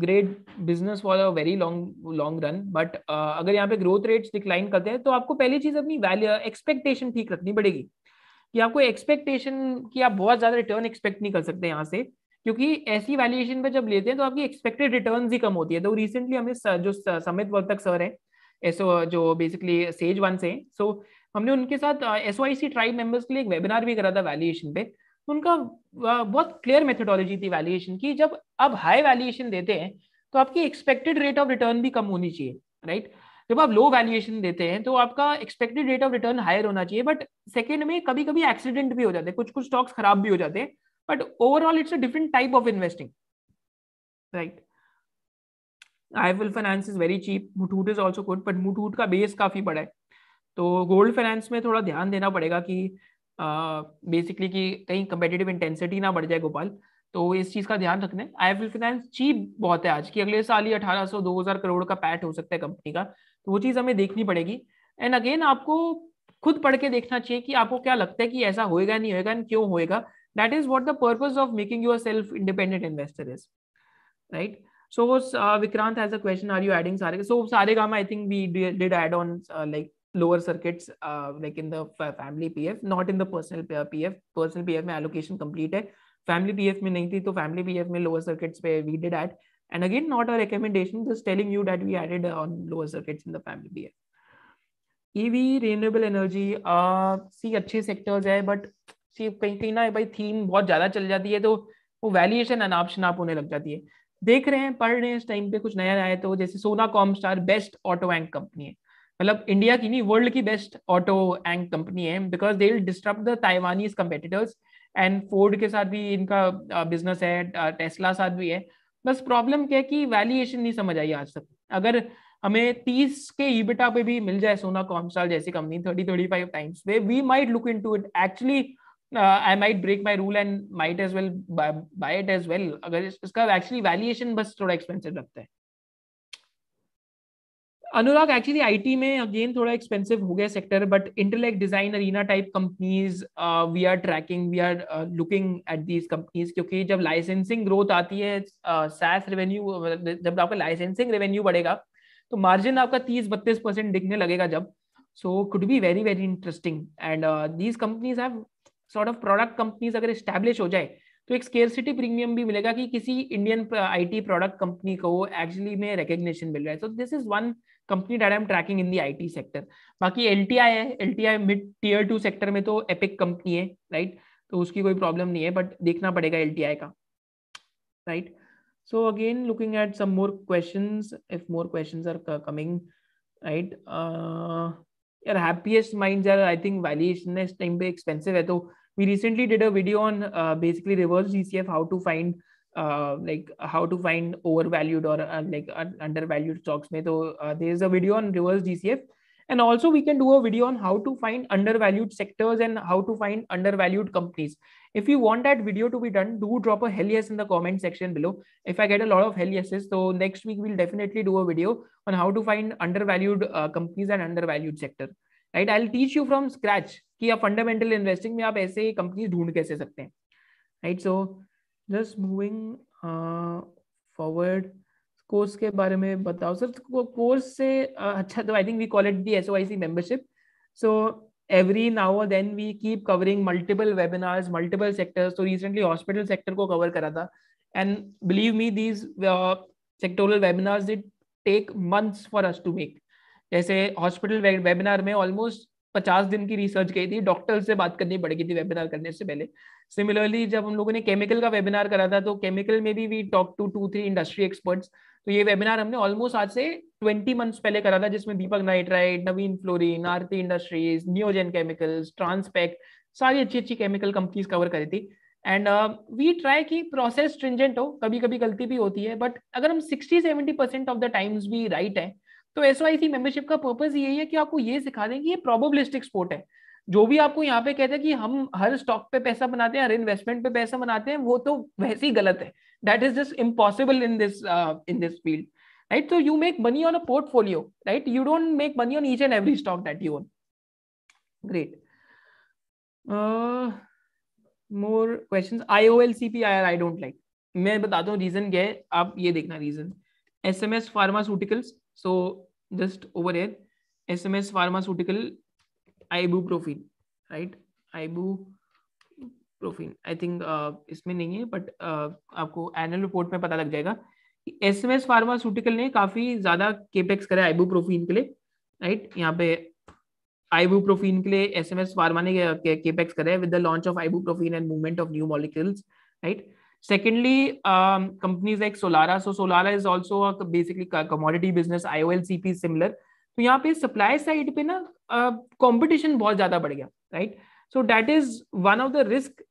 great business for a very long run. But अगर यहाँ पे ग्रोथ रेट्स डिक्लाइन करते हैं तो आपको पहली चीज अपनी वैल्यू एक्सपेक्टेशन ठीक रखनी पड़ेगी कि आपको एक्सपेक्टेशन की आप बहुत ज्यादा रिटर्न एक्सपेक्ट नहीं कर सकते यहाँ से क्योंकि ऐसी वैल्यूएशन पे जब लेते हैं तो आपकी एक्सपेक्टेड रिटर्न्स ही कम होती है. तो रिसेंटली हमें जो समित वर्तक सर है एसओ जो बेसिकली सेज वन से, सो हमने उनके साथ एसओआईसी ट्राइब मेंबर्स के लिए एक वेबिनार भी करा था वैल्यूएशन पे. उनका बहुत क्लियर मेथोडोलॉजी थी वैल्यूएशन की, जब आप हाई वैल्यूएशन देते हैं तो आपकी एक्सपेक्टेड रेट ऑफ रिटर्न भी कम होनी चाहिए, राइट. जब आप लो वैल्यूएशन देते हैं तो आपका expected rate of return higher होना चाहिए. बट सेकेंड में कभी कभी एक्सीडेंट भी हो जाते हैं, कुछ कुछ स्टॉक्स खराब भी हो जाते हैं but overall it's a different type of investing, right. IFL finance is very cheap, Muthoot is also good but Muthoot का base काफी बड़ा है तो gold finance में थोड़ा ध्यान देना पड़ेगा कि basically कि कहीं competitive intensity ना बढ़ जाए गोपाल, तो इस चीज का ध्यान रखना है. IFL finance cheap बहुत है आज की, अगले साल ही 1800-2000 करोड़ का पैट हो सकता है कंपनी का, तो वो चीज हमें देखनी पड़ेगी. एंड अगेन आपको खुद पढ़ के देखना चाहिए कि आपको क्या लगता है कि ऐसा होएगा नहीं होएगा क्यों होएगा. That is what the purpose of making yourself independent investor is, right. So Vikrant has a question, are you adding Saregama? So Saregama I think we did add on like lower circuits like in the family PF, not in the personal PF. Personal PF mein allocation complete hai, family PF mein nahi thi to family PF mein lower circuits pe we did add, and again not a recommendation, just telling you that we added on lower circuits in the family PF. EV renewable energy see अच्छे sectors है but कहीं ना भाई theme बहुत ज्यादा चल जाती है तो वो वैल्यूएशन अनाप-शनाप होने लग जाती है. देख रहे हैं, पढ़ रहे हैं इस टाइम पे कुछ नया आया तो जैसे Sona Comstar best auto anc company है, मतलब इंडिया की नहीं वर्ल्ड की बेस्ट ऑटो एंक कंपनी है because they will disturb the Taiwanese competitors and Ford के साथ भी इनका बिजनेस है, टेस्ला साथ भी है. बस प्रॉब्लम क्या है कि वैल्यूएशन नहीं समझ आई आज तक. अगर हमें 30 के ईबिटा पे भी मिल जाए सोना कॉमस्टार जैसी कंपनी 30-35 टाइम्स पे, we might look into it. Actually I might break my rule and might as well buy it as well. अगर इसका actually valuation बस थोड़ा expensive लगता है। अनुराग actually IT में again थोड़ा expensive हो गया sector, but intellect design arena type companies we are tracking, we are looking at these companies क्योंकि जब licensing growth आती है SaaS revenue, जब आपका licensing revenue बढ़ेगा तो margin आपका 30-32% दिखने लगेगा जब, so could be very very interesting and these companies have sort of product companies अगर establish हो जाए तो एक scarcity premium भी मिलेगा कि किसी Indian IT product company को actually में recognition मिल रहा है, so this is one company that I'm tracking in the IT sector। बाकी LTI है, LTI mid tier 2 sector में तो epic company है, right, तो उसकी कोई problem नहीं है, but देखना पड़ेगा LTI का, right। So again looking at some more questions if more questions are coming, right। यार happiest minds are I think valuation इस time पे expensive है, तो we recently did a video on basically reverse DCF, how to find like how to find overvalued or like undervalued stocks में, तो there is a video on reverse DCF and also we can do a video on how to find undervalued sectors and how to find undervalued companies। If you want that video to be done, do drop a hell yes in the comment section below। If I get a lot of hell yeses, so next week we'll definitely do a video on how to find undervalued companies and undervalued sector, right। I'll teach you from scratch कि आप fundamental investing में आप ऐसे companies ढूंढ कैसे सकते हैं, right. So just moving forward, course के बारे में बताओ सर। कोर्स से अच्छा, तो I think we call it the SOIC membership. So every now then we keep covering multiple webinars, multiple sectors. तो रिसेंटली हॉस्पिटल सेक्टर को कवर करा था and believe me these sectoral webinars it take months for us to make. जैसे hospital webinar में almost 50 दिन की research गई थी, डॉक्टर से बात करनी पड़ गई थी वेबिनार करने से पहले। सिमिलरली जब हम लोगों ने केमिकल का वेबिनार करा था तो केमिकल में भी we talk to 2-3 industry experts. तो ये वेबिनार हमने ऑलमोस्ट आज से 20 मंथ्स पहले करा था, जिसमें Deepak nitride, Navin fluorine, Aarti industries, Neogen chemicals, ट्रांसपैक, सारी अच्छी अच्छी केमिकल कंपनीज कवर करी थी। एंड वी ट्राई की प्रोसेस स्ट्रिंजेंट हो, कभी कभी गलती भी होती है, बट अगर हम 60-70% ऑफ द टाइम्स भी राइट है तो SOIC मेंबरशिप का पर्पस यही है कि आपको ये सिखा दें कि ये प्रोबेबिलिस्टिक स्पोर्ट है। जो भी आपको यहाँ पे कहते हैं कि हम हर स्टॉक पे पैसा बनाते हैं, हर इन्वेस्टमेंट पे पैसा बनाते हैं, वो तो वैसे ही गलत है। That is just impossible in this field, right. So you make money on a portfolio, right, you don't make money on each and every stock that you own. Great, more questions. IOLCPIR I don't like, मैं बताता हूँ reason क्या है। आप ये देखना reason, SMS pharmaceuticals. So just over here, SMS pharmaceutical, ibuprofen, right, ibuprofen I think इसमें नहीं है, बट आपको एनुअल रिपोर्ट में पता लग जाएगा कि SMS फार्मास्यूटिकल ने काफी ज्यादा केपेक्स करा है आइबुप्रोफीन के लिए, राइट। यहाँ पे आइबुप्रोफीन के लिए SMS फार्मा ने केपेक्स करा है with the launch of ibuprofen and movement of new molecules, right. Secondly, companies like Solara, so Solara is also a basically commodity business, IOLCP is similar। तो यहाँ पे supply side पे ना competition बहुत ज़्यादा बढ़ गया, right, so that is one of the risk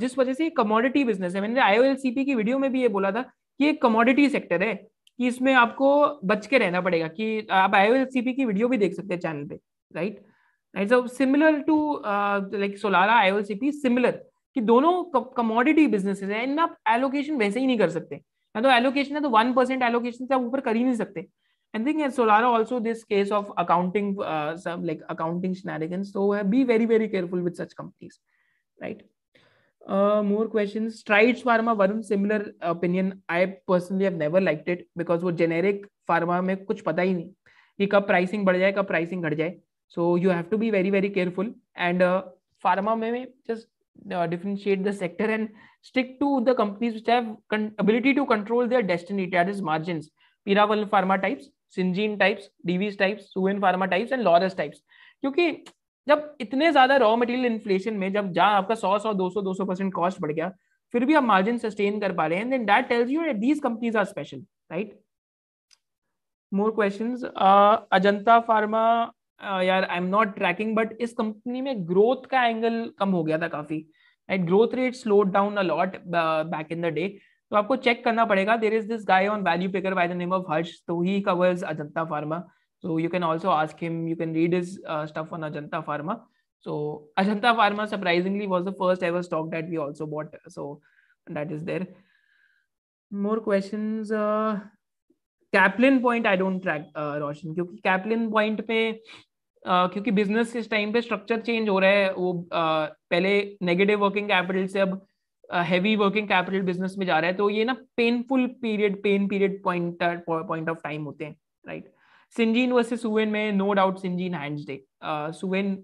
जिस वजह से commodity business है। मैंने IOLCP की video में भी ये बोला था कि ये commodity sector है, कि इसमें आपको बच के रहना पड़ेगा, कि आप IOLCP की video भी देख सकते हैं channel पे, right। And so similar to like Solara, IOLCP similar, कि दोनों कमोडिटी बिजनेसेस हैं, इन आप एलोकेशन वैसे ही नहीं कर सकते, या तो एलोकेशन है तो 1% एलोकेशन से आप ऊपर कर ही नहीं सकते। I think Solara also this case of accounting like accounting shenanigans, so be very very careful with such companies, right. More questions. Strides Pharma, Varun, similar opinion. I personally have never liked it because वो generic pharma में कुछ पता ही नहीं कि कब pricing बढ़ जाए, कब प्राइसिंग घट जाए, so you have to be very very careful. And pharma में just differentiate the sector and stick to the companies which have ability to control their destiny, that is margins। Piramal Pharma types, Syngene types, DV's types, Suven Pharma types and Lorius types। क्योंकि जब इतने ज्यादा raw material inflation में जब जहाँ आपका 100-200% cost बढ़ गया, फिर भी आप मार्जिन सस्टेन कर पा रहे हैं, then that tells you that these companies are special, right। More questions। Ajanta Pharma, यार I am not tracking, but इस कंपनी में ग्रोथ का एंगल कम हो गया था काफी, right. Growth rate slowed down a lot back in the day, तो आपको चेक करना पड़ेगा। There is this guy on value picker by the name of Harsh, तो he covers Ajanta Pharma, so you can also ask him, you can read his stuff on Ajanta Pharma। So Ajanta Pharma surprisingly was the first ever stock that we also bought. So that is there. More questions. Kaplan Point I don't track, Roshan, क्योंकि Kaplan Point पे क्योंकि business इस time पे structure change हो रहा है, वो पहले नेगेटिव वर्किंग कैपिटल से अब हैवी वर्किंग कैपिटल बिजनेस में जा रहा है, तो ये ना painful period point of time होते हैं, राइट। Syngene वर्सेस Suven में no doubt Syngene hands day. Suven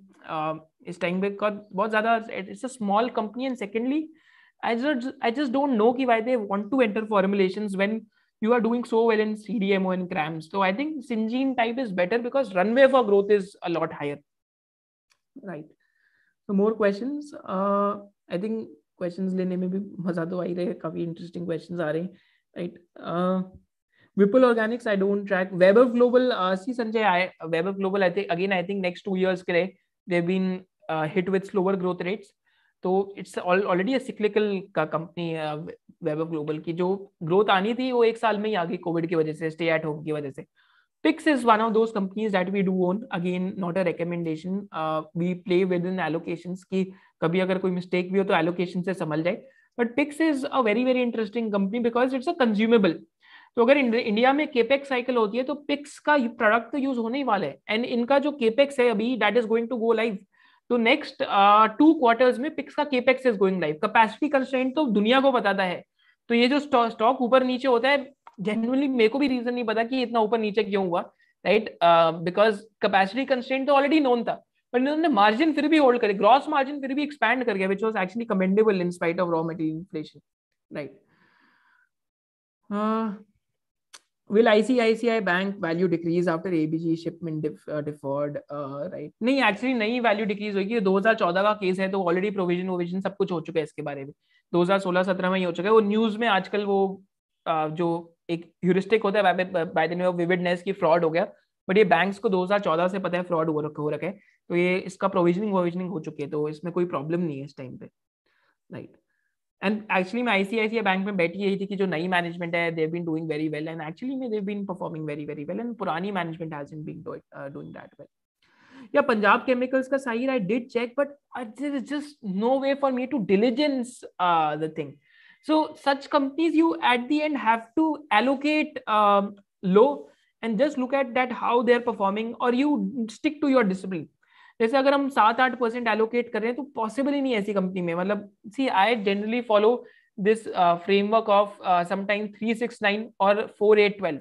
इस टाइम पे बहुत ज्यादा, it's a small company and secondly I just don't know कि why they want to enter formulations when you are doing so well in CDMO and CRAMS. So I think Syngene type is better because runway for growth is a lot higher. Right. So more questions. I think questions लेने में भी मजा तो आ ही रहा है, काफी interesting questions आ रहे हैं. Right. Whipple Organics I don't track. Weber Global, see Sanjay, Weber Global I think next 2 years के लिए they've been hit with slower growth rates. तो इट्स ऑलरेडी सिक्लिकल का कंपनी है वेबर ग्लोबल की, जो growth आनी थी वो एक साल में ही आ गई कोविड की वजह से, स्टे एट होम की वजह से। Pics is one of those companies that we do own, again not a recommendation, we play with in allocations की कभी अगर कोई मिस्टेक भी हो तो एलोकेशन से संभल जाए। But pics is a very very interesting company because it's a consumable. तो अगर इंडिया में केपेक्स साइकिल होती है तो पिक्स का प्रोडक्ट तो यूज होने ही वाला है, एंड इनका जो केपेक्स है अभी that is going to go live, तो नेक्स्ट 2 क्वार्टर्स में पिक्स का capex is going live. Capacity constraint तो दुनिया को बताता है, तो ये जो स्टॉक ऊपर नीचे होता है, जनरली मेरे को भी रीजन नहीं पता कि इतना ऊपर नीचे क्यों हुआ, राइट, बिकॉज कैपेसिटी कंस्ट्रेंट तो ऑलरेडी नोन था, बट इन्होंने मार्जिन फिर भी होल्ड करे, ग्रॉस मार्जिन फिर भी एक्सपैंड कर गया, which was actually commendable in spite of raw material inflation, right. Will ICICI Bank value decrease after ABG shipment deferred? Right? नहीं, actually नहीं value decrease होगी, 2014 का केस है तो ऑलरेडी प्रोविजन सब कुछ हो चुका है इसके बारे में, 2016-17 में ही हो चुका है। वो न्यूज में आजकल वो जो एक ह्यूरिस्टिक होता है by the way of vividness की फ्रॉड हो गया, बट ये बैंक्स को 2014 से पता है फ्रॉड हो रखा है, तो ये इसका प्रोविजनिंग हो चुकी है, तो इसमें कोई प्रॉब्लम नहीं है इस टाइम पे, राइट। एंड एक्चुअली मैं ICICI बैंक में बैठी यही थी कि जो नई मैनेजमेंट है they have been doing very well, and actually में they have been performing very very well, and पुरानी management hasn't been doing that well. या पंजाब केमिकल्स का साहिर I did check, but there is just no way for me to diligence the thing. So such companies you at the and have to allocate low and just look at that how they are performing, और you stick to your discipline. जैसे अगर हम 7-8% allocate कर रहे हैं तो possible ही नहीं ऐसी कंपनी में, मतलब see I generally follow this framework of sometime 3-6-9 और 4-8-12।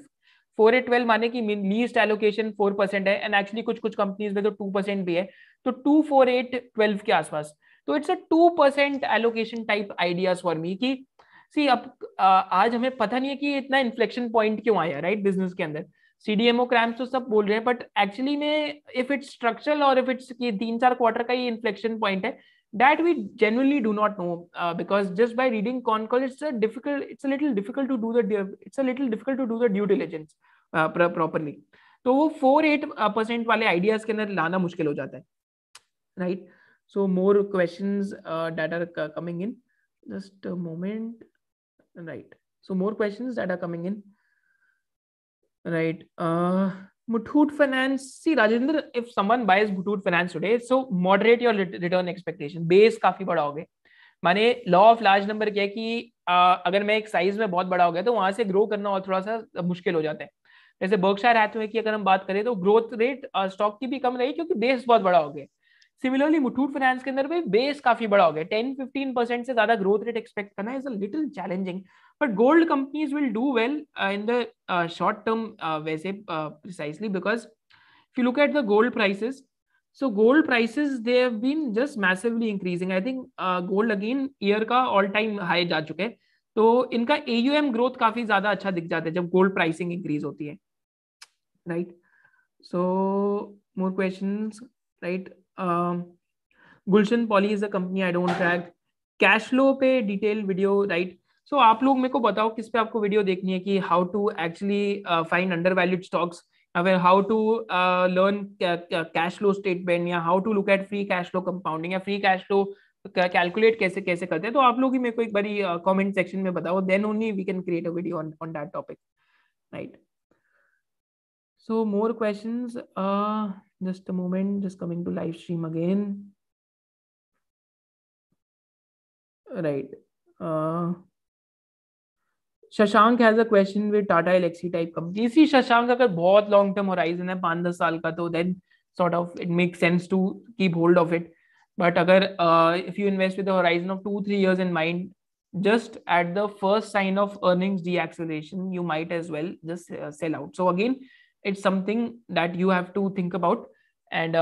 4-8-12 माने कि लीस्ट एलोकेशन 4% है, एंड एक्चुअली कुछ कंपनीज में तो 2% भी है, तो 2-4-8-12 के आसपास, तो it's a 2% allocation type ideas for me की सी अब आज हमें पता नहीं है कि इतना इन्फ्लेक्शन पॉइंट क्यों आया, राइट, बिजनेस के अंदर। CDMO क्रैम्स तो सब बोल रहे हैं, बट एक्चुअली में इफ इट्स स्ट्रक्चरल और इफ इट्स ये 3-4 क्वार्टर का ये इन्फ्लेक्शन पॉइंट है that we generally do not know, because just by reading con call it's a little difficult to do the due diligence properly, तो वो 4-8% वाले ideas के अंदर लाना मुश्किल हो जाता है, right. So more questions that are coming in, just a moment, right. So more questions that are coming in, right. Muthoot Finance, see Rajendra, if someone buys Muthoot Finance today, so moderate your return expectation. Base काफी बड़ा हो गया, माने law of large number क्या है कि अगर मैं एक साइज में बहुत बड़ा हो गया तो वहां से ग्रो करना और थोड़ा सा मुश्किल हो जाता है। जैसे Berkshire Hathaway की अगर हम बात करें तो ग्रोथ रेट स्टॉक की भी कम रही क्योंकि बेस बहुत बड़ा हो गया। सिमिलरली Muthoot Finance के अंदर भी बेस काफी बड़ा हो गया, 10-15% से ज्यादा ग्रोथ रेट एक्सपेक्ट करना is a little challenging, but gold companies will do well in the short term, वैसे precisely because if you look at the gold prices, so gold prices they have been just massively increasing. I think gold again year का all time high जा चुके हैं, तो इनका AUM growth काफी ज्यादा अच्छा दिख जाता है जब गोल्ड प्राइसिंग इंक्रीज होती है, right. So more questions, right. Gulshan poly is a company I don't track. Cash flow पे डिटेल वीडियो, राइट, सो आप लोग मेरे को बताओ किस पे आपको वीडियो देखनी है कि how to actually find under valued stocks, how to learn cash flow statement, या how to look at free cash flow compounding, या फ्री कैश फ्लो कैलकुलेट कैसे कैसे करते हैं, तो आप लोग ही मेरे को एक बारी कमेंट सेक्शन में बताओ, then only we can create a video on that topic, right. So more questions, just a moment, just coming to live stream again. Right. Shashank has a question with Tata Alexei type companies. See Shashank, अगर बहुत long term horizon है 5-10 साल का, तो then sort of it make sense to keep hold of it. But अगर if you invest with a horizon of 2-3 years in mind, just at the first sign of earnings deacceleration you might as well just sell out. So again it's something that you have to think about. And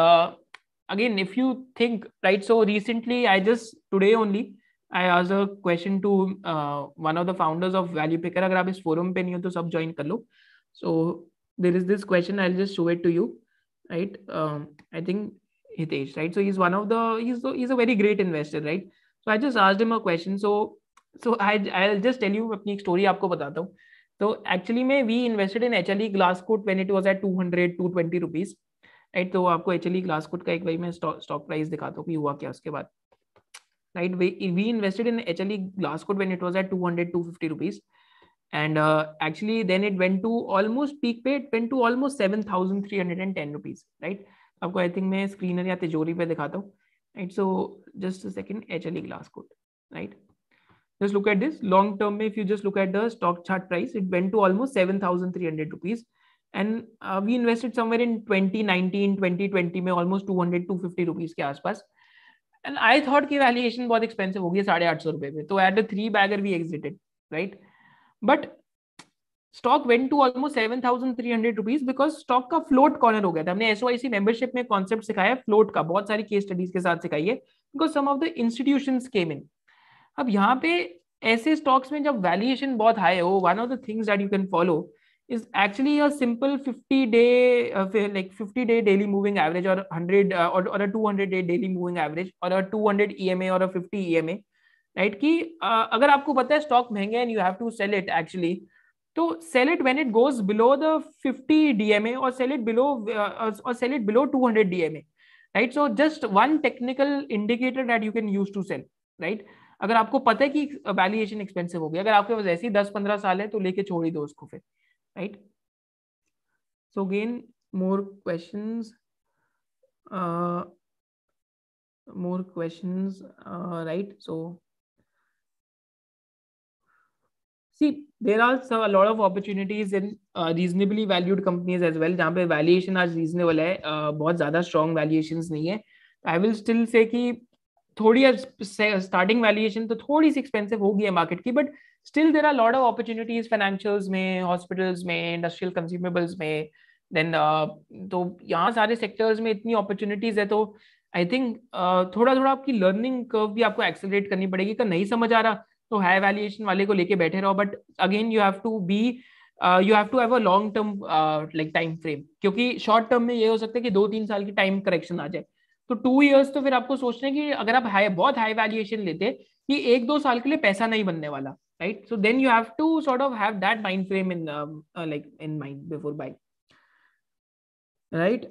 again if you think, right, so recently today only I asked a question to one of the founders of Value Picker. Agar aap is forum pe nahi ho to sab join kar lo. So there is this question, I'll just show it to you, right? I think Hitesh, right? So he's one of the he's a very great investor, right? So I just asked him a question. So I'll just tell you अपनी एक story आपको बताता हूँ. तो actually में we invested in HLE Glasscoat when it was at 200-220 rupees, right? तो आपको HLE Glasscoat का एक बार मैं स्टॉक प्राइस दिखाता हूँ कि हुआ क्या उसके बाद, right? We invested in HLE Glasscoat when it was at 200-250 rupees and actually then it went to almost peak पे, it went to almost 7,310 rupees, right? आपको आई थिंक मैं स्क्रीनर या तिजोरी पे दिखाता हूँ, right? So just a second, HLE Glasscoat, right? Just look at this long term. If you just look at the stock chart price, it went to almost 7,300 rupees, and we invested somewhere in 2019, 2020 में almost 200-250 rupees के आसपास. And I thought कि valuation बहुत expensive होगी 850 रुपए में. तो at a 3-bagger we exited, right? But stock went to almost 7,300 rupees because stock का float corner हो गया था. हमने SOIC membership में concept सिखाया float का, बहुत सारी case studies के साथ सिखाई है, because some of the institutions came in. अब यहाँ पे ऐसे स्टॉक्स में जब वैल्यूएशन बहुत हाई हो, one of the things that you can follow is actually a simple 50 day daily moving average और 100 और 200 डे डेली मूविंग एवरेज और 200 EMA और 50 EMA, राइट? कि अगर आपको पता है स्टॉक महंगे and you have to sell it actually, तो sell it when it goes below the 50 DMA और sell it below 200 DMA, right? So just one technical indicator that you can use to sell, right? अगर आपको पता है कि valuation expensive हो गया, अगर आपके पास ऐसे ही 10-15 साल है तो लेके छोड़ ही दो उसको फिर, right? So again more questions, right? So see there are some a lot of opportunities in reasonably valued companies as well, जहाँ पे वैल्यूएशन आज रीजनेबल है, बहुत ज्यादा स्ट्रॉन्ग वैल्यूएशन नहीं है. आई विल स्टिल से कि थोड़ी स्टार्टिंग वैल्यूएशन तो थोड़ी सी एक्सपेंसिव होगी है मार्केट की, but still there are lot of opportunities financials में, हॉस्पिटल्स में, इंडस्ट्रियल कंज्यूमेबल्स में. देन तो यहाँ सारे सेक्टर्स में इतनी अपॉर्चुनिटीज है, तो आई थिंक थोड़ा थोड़ा आपकी लर्निंग कर्व भी आपको एक्सेलरेट करनी पड़ेगी. अगर नहीं समझ आ रहा तो हाई वैल्यूएशन वाले को लेके बैठे रहो, but again you have to have a long term like time frame, क्योंकि शॉर्ट टर्म में ये हो सकता है कि 2-3 साल की टाइम करेक्शन आ जाए. तो 2 इयर्स तो फिर आपको सोचना है कि अगर आप बहुत हाई वैल्यूएशन लेते कि 1-2 साल के लिए पैसा नहीं बनने वाला, right? So then you have to sort of have that mind frame in mind before buying, right?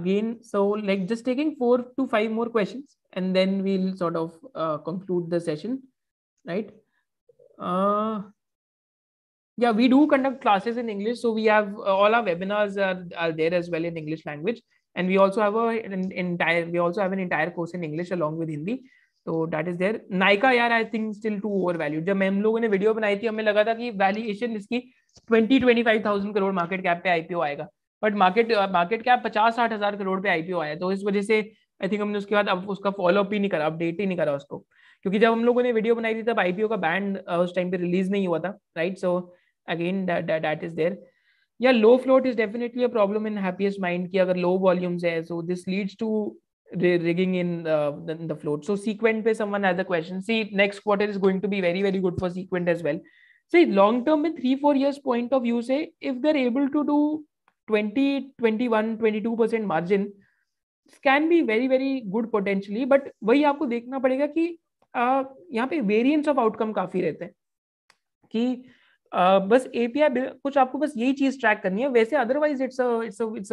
Again so like just taking 4 to 5 more questions and then we will sort of conclude the session, right? Yeah, we do conduct classes in English, so we have all our webinars are there as well in English language. And we also have an entire course in English along with Hindi, so that is there. Nykaa, yaar, I think still too overvalued. जब हम लोगों ने video बनाई थी, हमें लगा था कि वैल्यूएशन इसकी 20-25,000 करोड़ मार्केट कैप पे IPO आएगा, बट मार्केट कैप 50-60 हज़ार करोड़ पे IPO आया. तो इस वजह से आई थिंक हमने उसके बाद अब उसका फॉलोअप ही नहीं करा, अपडेट ही नहीं करा उसको, क्योंकि जब हम लोगों ने वीडियो बनाई थी तब IPO का बैंड उस टाइम पे रिलीज नहीं हुआ था, right? So again that is there. Yeah, low float is definitely a problem in happiest mind. कि अगर low volumes है, so this leads to rigging in the float. So Sequent पे someone has a question. See, next quarter is going to be very very good for Sequent as well. See, long term में 3-4 years point of view से, if they're able to do 20%, 21%, 22% margin, this can be very very good potentially. But वही आपको देखना पड़ेगा कि यहाँ पे variance of outcome काफी रहते हैं कि बस API कुछ आपको बस यही चीज ट्रैक करनी है. वैसे otherwise it's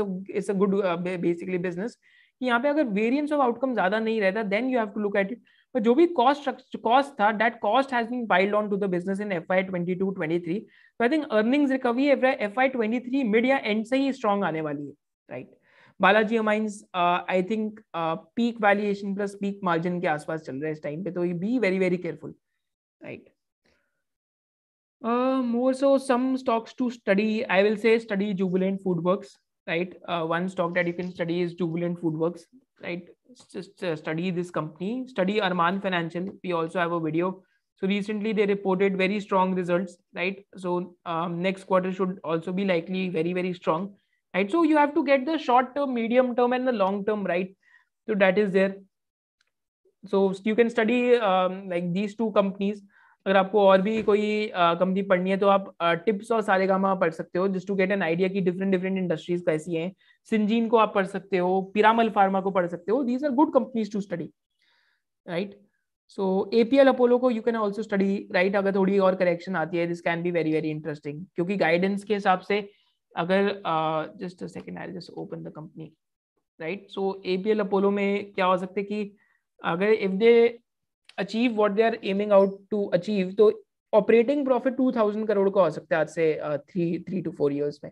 a good basically business. यहाँ पे अगर वेरिएंस ऑफ आउटकम ज्यादा नहीं रहता then you have to look at it. पर जो भी कॉस्ट था, that cost has been piled on to the business in FY 22-23. I think earnings recovery FY 23 mid या एंड से ही स्ट्रॉन्ग आने वाली है, right? Balaji amines I think peak valuation plus peak margin के आसपास चल रहा है इस टाइम पे, तो ये be very very careful, right. More so some stocks to study, I will say study Jubilant Foodworks, right? One stock that you can study is Jubilant Foodworks, right? Just study this company, study Arman Financial. We also have a video. So recently they reported very strong results, right? So next quarter should also be likely very very strong, right? So you have to get the short term, medium term and the long term, right? So that is there. So you can study like these two companies. अगर आपको और भी कोई company पढ़नी है तो आप tips और सारेगामा पढ़ सकते हो, just to get an idea की डिफरेंट डिफरेंट इंडस्ट्रीज कैसी हैं। सिंजीन को आप पढ़ सकते हो, पिरामल फार्मा को पढ़ सकते हो, these are good companies to study, right. So APL Apollo को you can also study, right. अगर थोड़ी और करेक्शन आती है this can be very very interesting, क्योंकि गाइडेंस के हिसाब से अगर just a second I will just open the company, right. So APL Apollo में क्या हो सकता है कि अगर if they achieve what they are aiming out to achieve, तो ऑपरेटिंग प्रॉफिट 2000 करोड़ का हो सकता है आज से 3 to 4 इयर्स में।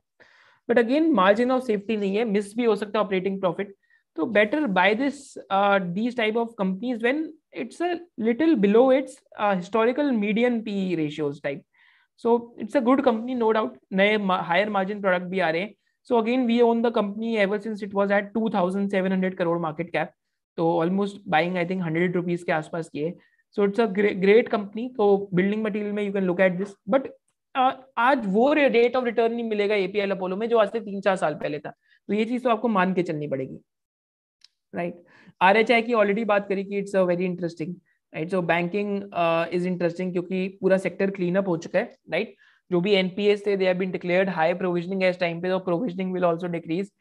But again margin of safety नहीं है, मिस भी हो सकता है ऑपरेटिंग प्रॉफिट, तो better buy this type of companies when it's a little below its historical median P ratios type. So it's a good company, no doubt. नए higher margin product भी आ रहे हैं। So again we own the company ever since it was at 2700 crore market cap, तो almost buying I think 100 rupees के आसपास की है। So it's a great company, तो बिल्डिंग मटेरियल में you can look at this. But आज वो rate of return नहीं मिलेगा एपीएल अपोलो में जो आज से 3-4 साल पहले था, तो ये चीज तो आपको मान के चलनी पड़ेगी, राइट। आरएचआई की ऑलरेडी बात करी कि it's a very interesting, right. So banking is interesting क्योंकि पूरा सेक्टर क्लीन अप हो चुका है, राइट जो भी एनपीएस थे they have been declared, high provisioning है इस टाइम पे, तो provisioning will also decrease.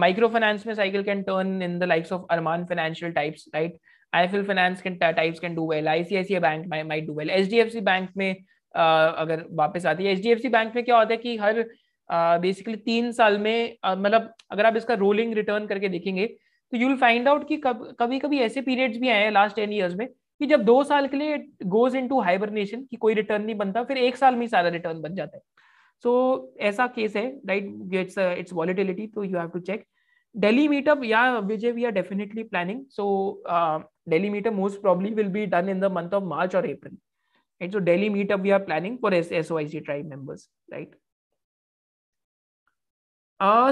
Micro finance में cycle can turn in the likes of Arman financial types, right. IFL finance can types can do well. ICICI bank might do well. HDFC bank में अगर वापस आती है, HDFC bank में क्या होता है कि हर बेसिकली 3 साल में मतलब अगर आप इसका रोलिंग रिटर्न करके देखेंगे तो यू विल फाइंड आउट कि कभी कभी ऐसे पीरियड्स भी आए हैं लास्ट 10 ईयर्स में कि जब 2 साल के लिए it goes into hibernation कि कोई रिटर्न नहीं बनता, फिर 1 साल में सारा रिटर्न बन जाता है। सो ऐसा केस है, राइट। इट्स वॉलिटिलिटी, तो you have to check. Delhi meetup या Vijay we are definitely planning. So Delhi meetup most probably will be done in the month of March और April, right. So Delhi meetup we are planning for SOIC tribe members, right.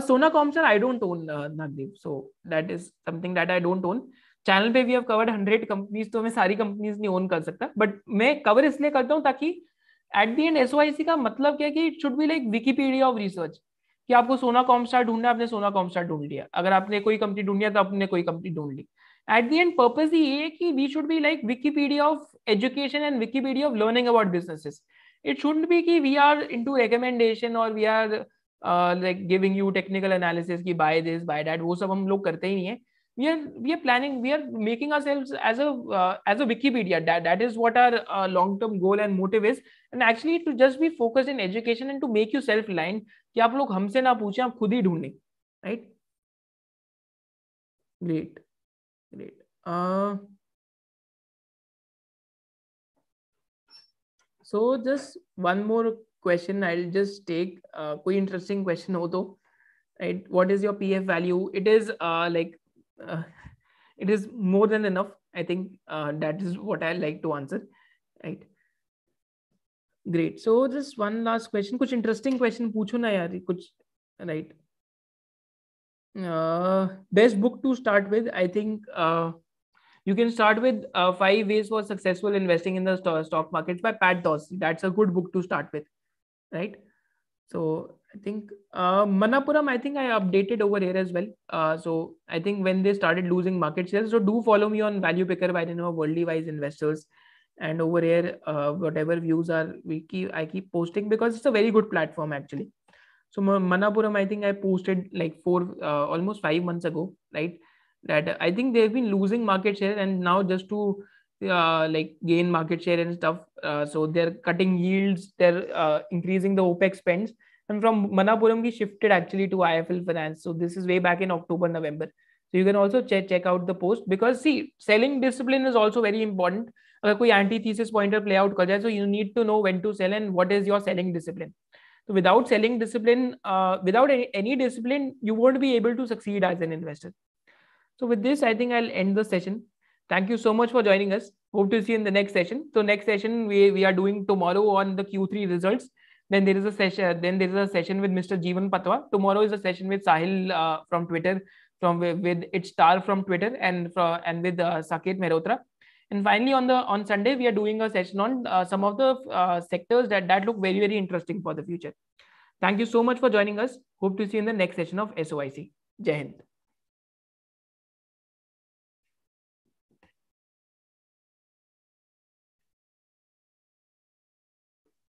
Sona Comstar I don't own Nagdev, so that is something that I don't own. Channel पे we have covered 100 companies, तो मैं सारी companies नहीं own कर सकता, but मैं cover इसलिए करता हूँ ताकि एट द एंड एसओआईसी का मतलब क्या है कि it should be like Wikipedia of research, कि आपको सोना कॉमस्टार ढूंढना, आपने सोना कॉमस्टार ढूंढ लिया, अगर आपने कोई कंपनी ढूंढी तो आपने कोई कंपनी ढूंढ ली। एट द एंड पर्पस ही ये है कि we should be like Wikipedia of education and Wikipedia of learning about businesses. It shouldn't be कि वी आर इनटू रिकमेंडेशन और we are like giving you technical analysis की bye this bye that, वो सब हम लोग करते ही नहीं है। We are planning, we are making ourselves as a Wikipedia. That is what our long term goal and motive is, and actually to just be focused in education and to make you self reliant, कि आप लोग हमसे ना पूछें, आप खुद ही ढूंढें, right? Great, great. So just one more question. I'll just take कोई interesting question हो तो, right? What is your PF value? It is like it is more than enough, I think. That is what I like to answer, right? Great. So just one last question. कुछ interesting question पूछो ना यार कुछ, right? Best book to start with, I think you can start with 5 Ways for Successful Investing in the Stock Markets by Pat Dorsey. That's a good book to start with, right? So I think Manapuram, I think I updated over here as well. So I think when they started losing market shares, so do follow me on Value Picker by the name of Worldly Wise Investors, and over here whatever views are I keep posting because it's a very good platform actually. So Manapuram, I think I posted like almost 5 months ago, right? That I think they've been losing market share and now just to like gain market share and stuff. So they're cutting yields, they're increasing the OPEX spends. And from Manapuram, we shifted actually to IFL Finance. So this is way back in October, November. So you can also check out the post because see, selling discipline is also very important. अगर कोई antithesis pointer play out कर जाए, so you need to know when to sell and what is your selling discipline. So without selling discipline, without any discipline, you won't be able to succeed as an investor. So with this, I think I'll end the session. Thank you so much for joining us. Hope to see you in the next session. So next session we are doing tomorrow on the Q3 results. Then there is a session. Then there is a session with Mr. Jeevan Patwa. Tomorrow is a session with Sahil from Twitter, with its star from Twitter, and with Saket Mehrotra. And finally, on Sunday, we are doing a session on some of the sectors that look very, very interesting for the future. Thank you so much for joining us. Hope to see you in the next session of SOIC. Jai Hind.